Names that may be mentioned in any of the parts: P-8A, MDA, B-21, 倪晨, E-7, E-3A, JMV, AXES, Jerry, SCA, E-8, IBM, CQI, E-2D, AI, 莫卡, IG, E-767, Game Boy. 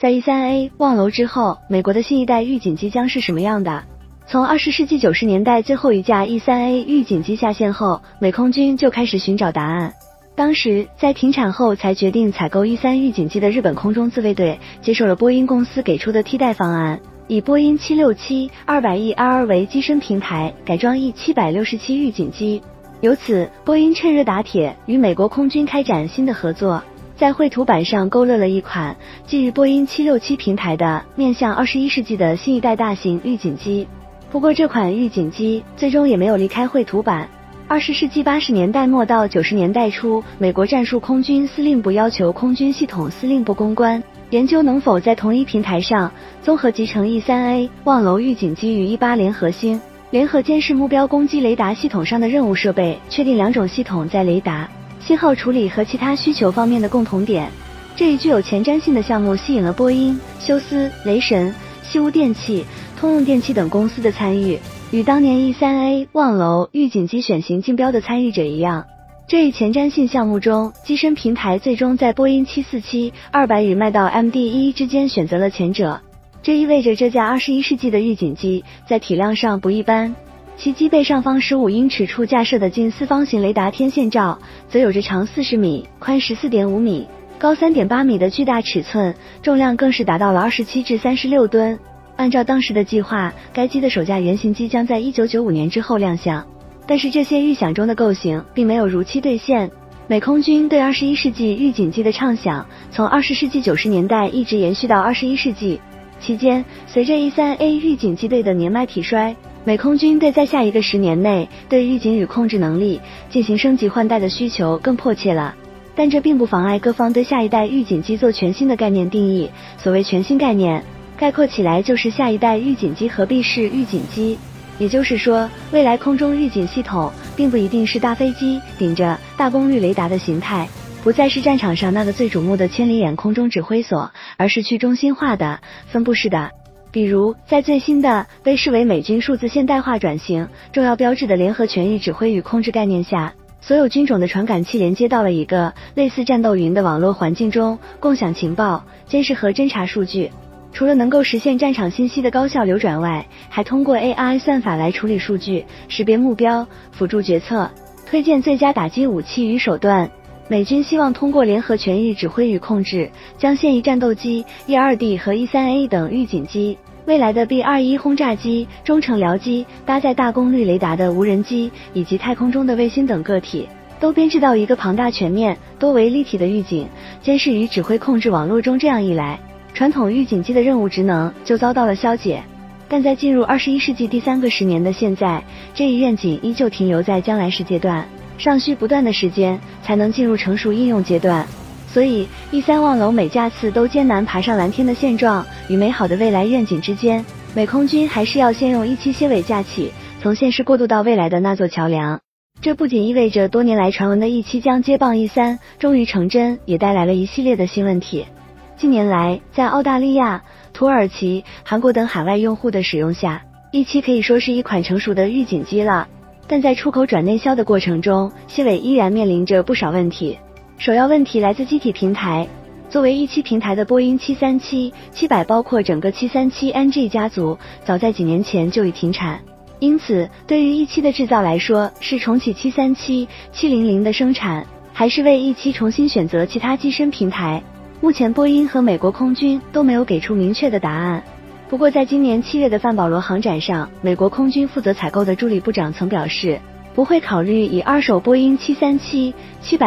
在 E-3A 望楼之后，美国的新一代预警机将是什么样的？从20世纪90年代最后一架 E-3A 预警机下线后，美空军就开始寻找答案。当时在停产后才决定采购 E-3 预警机的日本空中自卫队接受了波音公司给出的替代方案，以波音 767-200ER 为机身平台改装 E-767 预警机。由此，波音趁热打铁，与美国空军开展新的合作，在绘图板上勾勒了一款基于波音767平台的面向21世纪的新一代大型预警机。不过这款预警机最终也没有离开绘图板。20世纪80年代末到90年代初，美国战术空军司令部要求空军系统司令部攻关研究能否在同一平台上综合集成 E-3A 望楼预警机与 E-8 联合星联合监视目标攻击雷达系统上的任务设备，确定两种系统在雷达、信号处理和其他需求方面的共同点。这一具有前瞻性的项目吸引了波音、休斯、雷神、西屋电器、通用电气等公司的参与。与当年 E-3A 望楼预警机选型竞标的参与者一样，这一前瞻性项目中，机身平台最终在波音 747-200 与卖到 MDA 之间选择了前者。这意味着这架21世纪的预警机在体量上不一般，其机背上方15英尺处架设的近四方形雷达天线罩则有着长40米、宽 14.5 米、高 3.8 米的巨大尺寸，重量更是达到了27至36吨。按照当时的计划，该机的首架原型机将在1995年之后亮相，但是这些预想中的构型并没有如期兑现。美空军对21世纪预警机的畅想从20世纪90年代一直延续到21世纪。期间，随着 E-3A 预警机队的年迈体衰，美空军对在下一个十年内对预警与控制能力进行升级换代的需求更迫切了。但这并不妨碍各方对下一代预警机做全新的概念定义。所谓全新概念，概括起来就是下一代预警机合璧式预警机。也就是说，未来空中预警系统并不一定是大飞机顶着大功率雷达的形态，不再是战场上那个最瞩目的千里眼空中指挥所，而是去中心化的、分布式的。比如，在最新的被视为美军数字现代化转型重要标志的联合全域指挥与控制概念下，所有军种的传感器连接到了一个类似战斗云的网络环境中，共享情报、监视和侦察数据。除了能够实现战场信息的高效流转外，还通过 AI 算法来处理数据、识别目标、辅助决策、推荐最佳打击武器与手段。美军希望通过联合全域指挥与控制，将现役战斗机 E-2D 和 E-3A 等预警机、未来的 B-21 轰炸机、中程僚机、搭载大功率雷达的无人机以及太空中的卫星等个体，都编制到一个庞大全面、多维立体的预警、监视与指挥控制网络中。这样一来，传统预警机的任务职能就遭到了消解。但在进入21世纪第三个十年的现在，这一愿景依旧停留在将来时阶段，尚需不断的时间才能进入成熟应用阶段。所以 E-3 望楼每架次都艰难爬上蓝天的现状与美好的未来愿景之间，美空军还是要先用E-7结尾架起从现实过渡到未来的那座桥梁。这不仅意味着多年来传闻的E-7将接棒E-3 终于成真，也带来了一系列的新问题。近年来，在澳大利亚、土耳其、韩国等海外用户的使用下，E-7可以说是一款成熟的预警机了，但在出口转内销的过程中，结尾依然面临着不少问题。首要问题来自机体平台。作为E-7平台的波音 737-700 包括整个 737NG 家族早在几年前就已停产，因此对于E-7的制造来说，是重启 737-700 的生产，还是为E-7重新选择其他机身平台，目前波音和美国空军都没有给出明确的答案。不过在今年7月的范保罗航展上，美国空军负责采购的助理部长曾表示，不会考虑以二手波音 737-700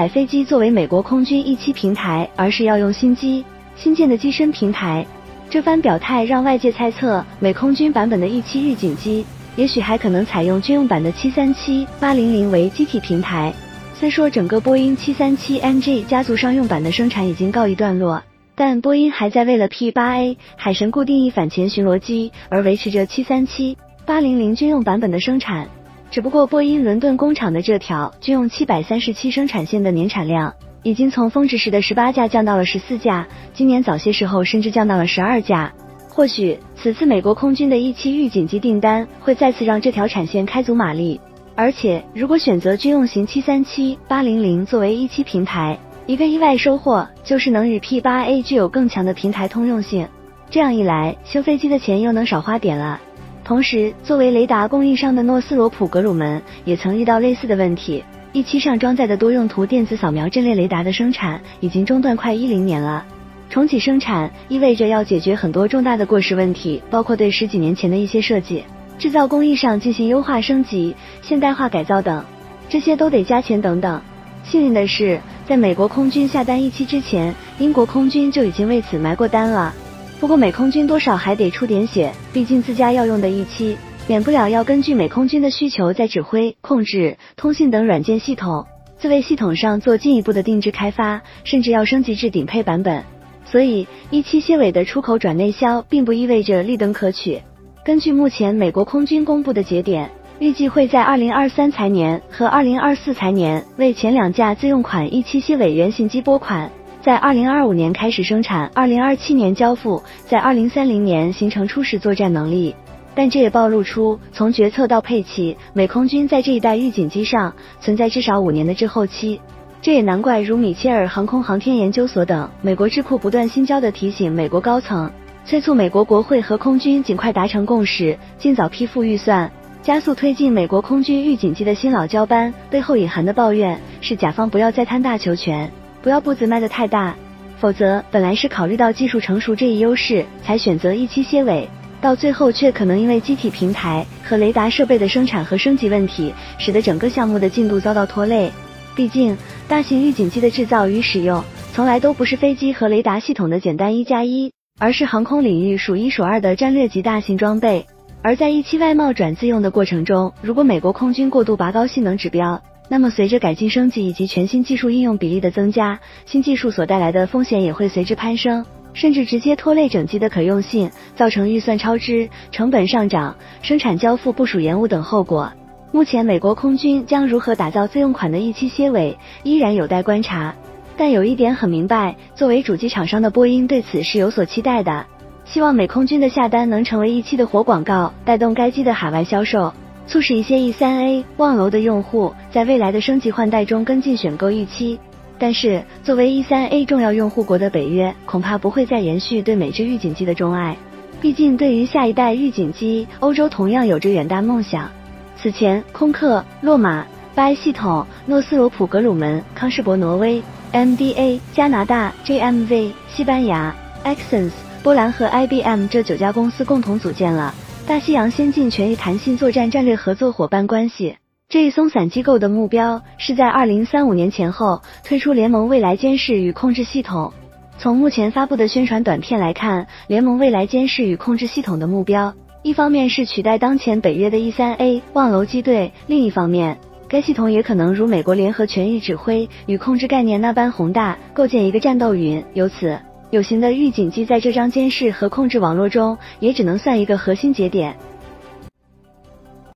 飞机作为美国空军E-7平台，而是要用新机、新建的机身平台。这番表态让外界猜测，美空军版本的E-7预警机也许还可能采用军用版的 737-800 为机体平台。虽说整个波音 737NG 家族商用版的生产已经告一段落，但波音还在为了 P-8A 海神固定翼反潜巡逻机而维持着 737-800 军用版本的生产。只不过波音伦敦工厂的这条军用737生产线的年产量已经从峰值时的18架降到了14架，今年早些时候甚至降到了12架。或许此次美国空军的E-7预警机订单会再次让这条产线开足马力。而且如果选择军用型 737-800 作为E-7平台，一个意外收获就是能与 P-8A 具有更强的平台通用性，这样一来修飞机的钱又能少花点了。同时，作为雷达供应商的诺斯罗普格鲁门也曾遇到类似的问题。E-7上装载的多用途电子扫描阵列雷达的生产已经中断快10年了，重启生产意味着要解决很多重大的过时问题，包括对10几年前的一些设计、制造工艺上进行优化升级、现代化改造等，这些都得加钱等等。幸运的是，在美国空军下单E-7之前，英国空军就已经为此埋过单了。不过美空军多少还得出点血，毕竟自家要用的E-7，免不了要根据美空军的需求在指挥、控制、通信等软件系统、自卫系统上做进一步的定制开发，甚至要升级至顶配版本。所以E-7蝎尾的出口转内销并不意味着立等可取。根据目前美国空军公布的节点，预计会在2023财年和2024财年为前2架自用款E-7蝎尾原型机拨款，在2025年开始生产，2027年交付，在2030年形成初始作战能力。但这也暴露出，从决策到配齐，美空军在这一代预警机上存在至少5年的滞后期。这也难怪如米切尔航空航天研究所等美国智库不断新交的提醒美国高层，催促美国国会和空军尽快达成共识，尽早批复预算，加速推进美国空军预警机的新老交班。背后隐含的抱怨是，甲方不要再贪大求全，不要步子迈得太大，否则本来是考虑到技术成熟这一优势才选择E-7蝎尾，到最后却可能因为机体平台和雷达设备的生产和升级问题，使得整个项目的进度遭到拖累。毕竟大型预警机的制造与使用从来都不是飞机和雷达系统的简单1+1，而是航空领域数1数2的战略级大型装备。而在E-7外贸转自用的过程中，如果美国空军过度拔高性能指标，那么随着改进升级以及全新技术应用比例的增加，新技术所带来的风险也会随之攀升，甚至直接拖累整机的可用性，造成预算超支、成本上涨、生产交付部署延误等后果。目前美国空军将如何打造自用款的E-7蝎尾依然有待观察，但有一点很明白，作为主机厂商的波音对此是有所期待的，希望美空军的下单能成为E-7的活广告，带动该机的海外销售，促使一些 E-3A 望楼的用户在未来的升级换代中跟进选购E-7。但是作为 E-3A 重要用户国的北约恐怕不会再延续对美制预警机的钟爱，毕竟对于下一代预警机，欧洲同样有着远大梦想。此前空客、洛马、8系统、诺斯罗普格鲁门、康士伯挪威、MDA、加拿大、JMV、西班牙、AXES、波兰和 IBM 这9家公司共同组建了大西洋先进全域弹性作战战略合作伙伴关系，这一松散机构的目标是在2035年前后推出联盟未来监视与控制系统。从目前发布的宣传短片来看，联盟未来监视与控制系统的目标，一方面是取代当前北约的 E-3A 望楼机队，另一方面该系统也可能如美国联合全域指挥与控制概念那般宏大，构建一个战斗云。由此有形的预警机在这张监视和控制网络中也只能算一个核心节点。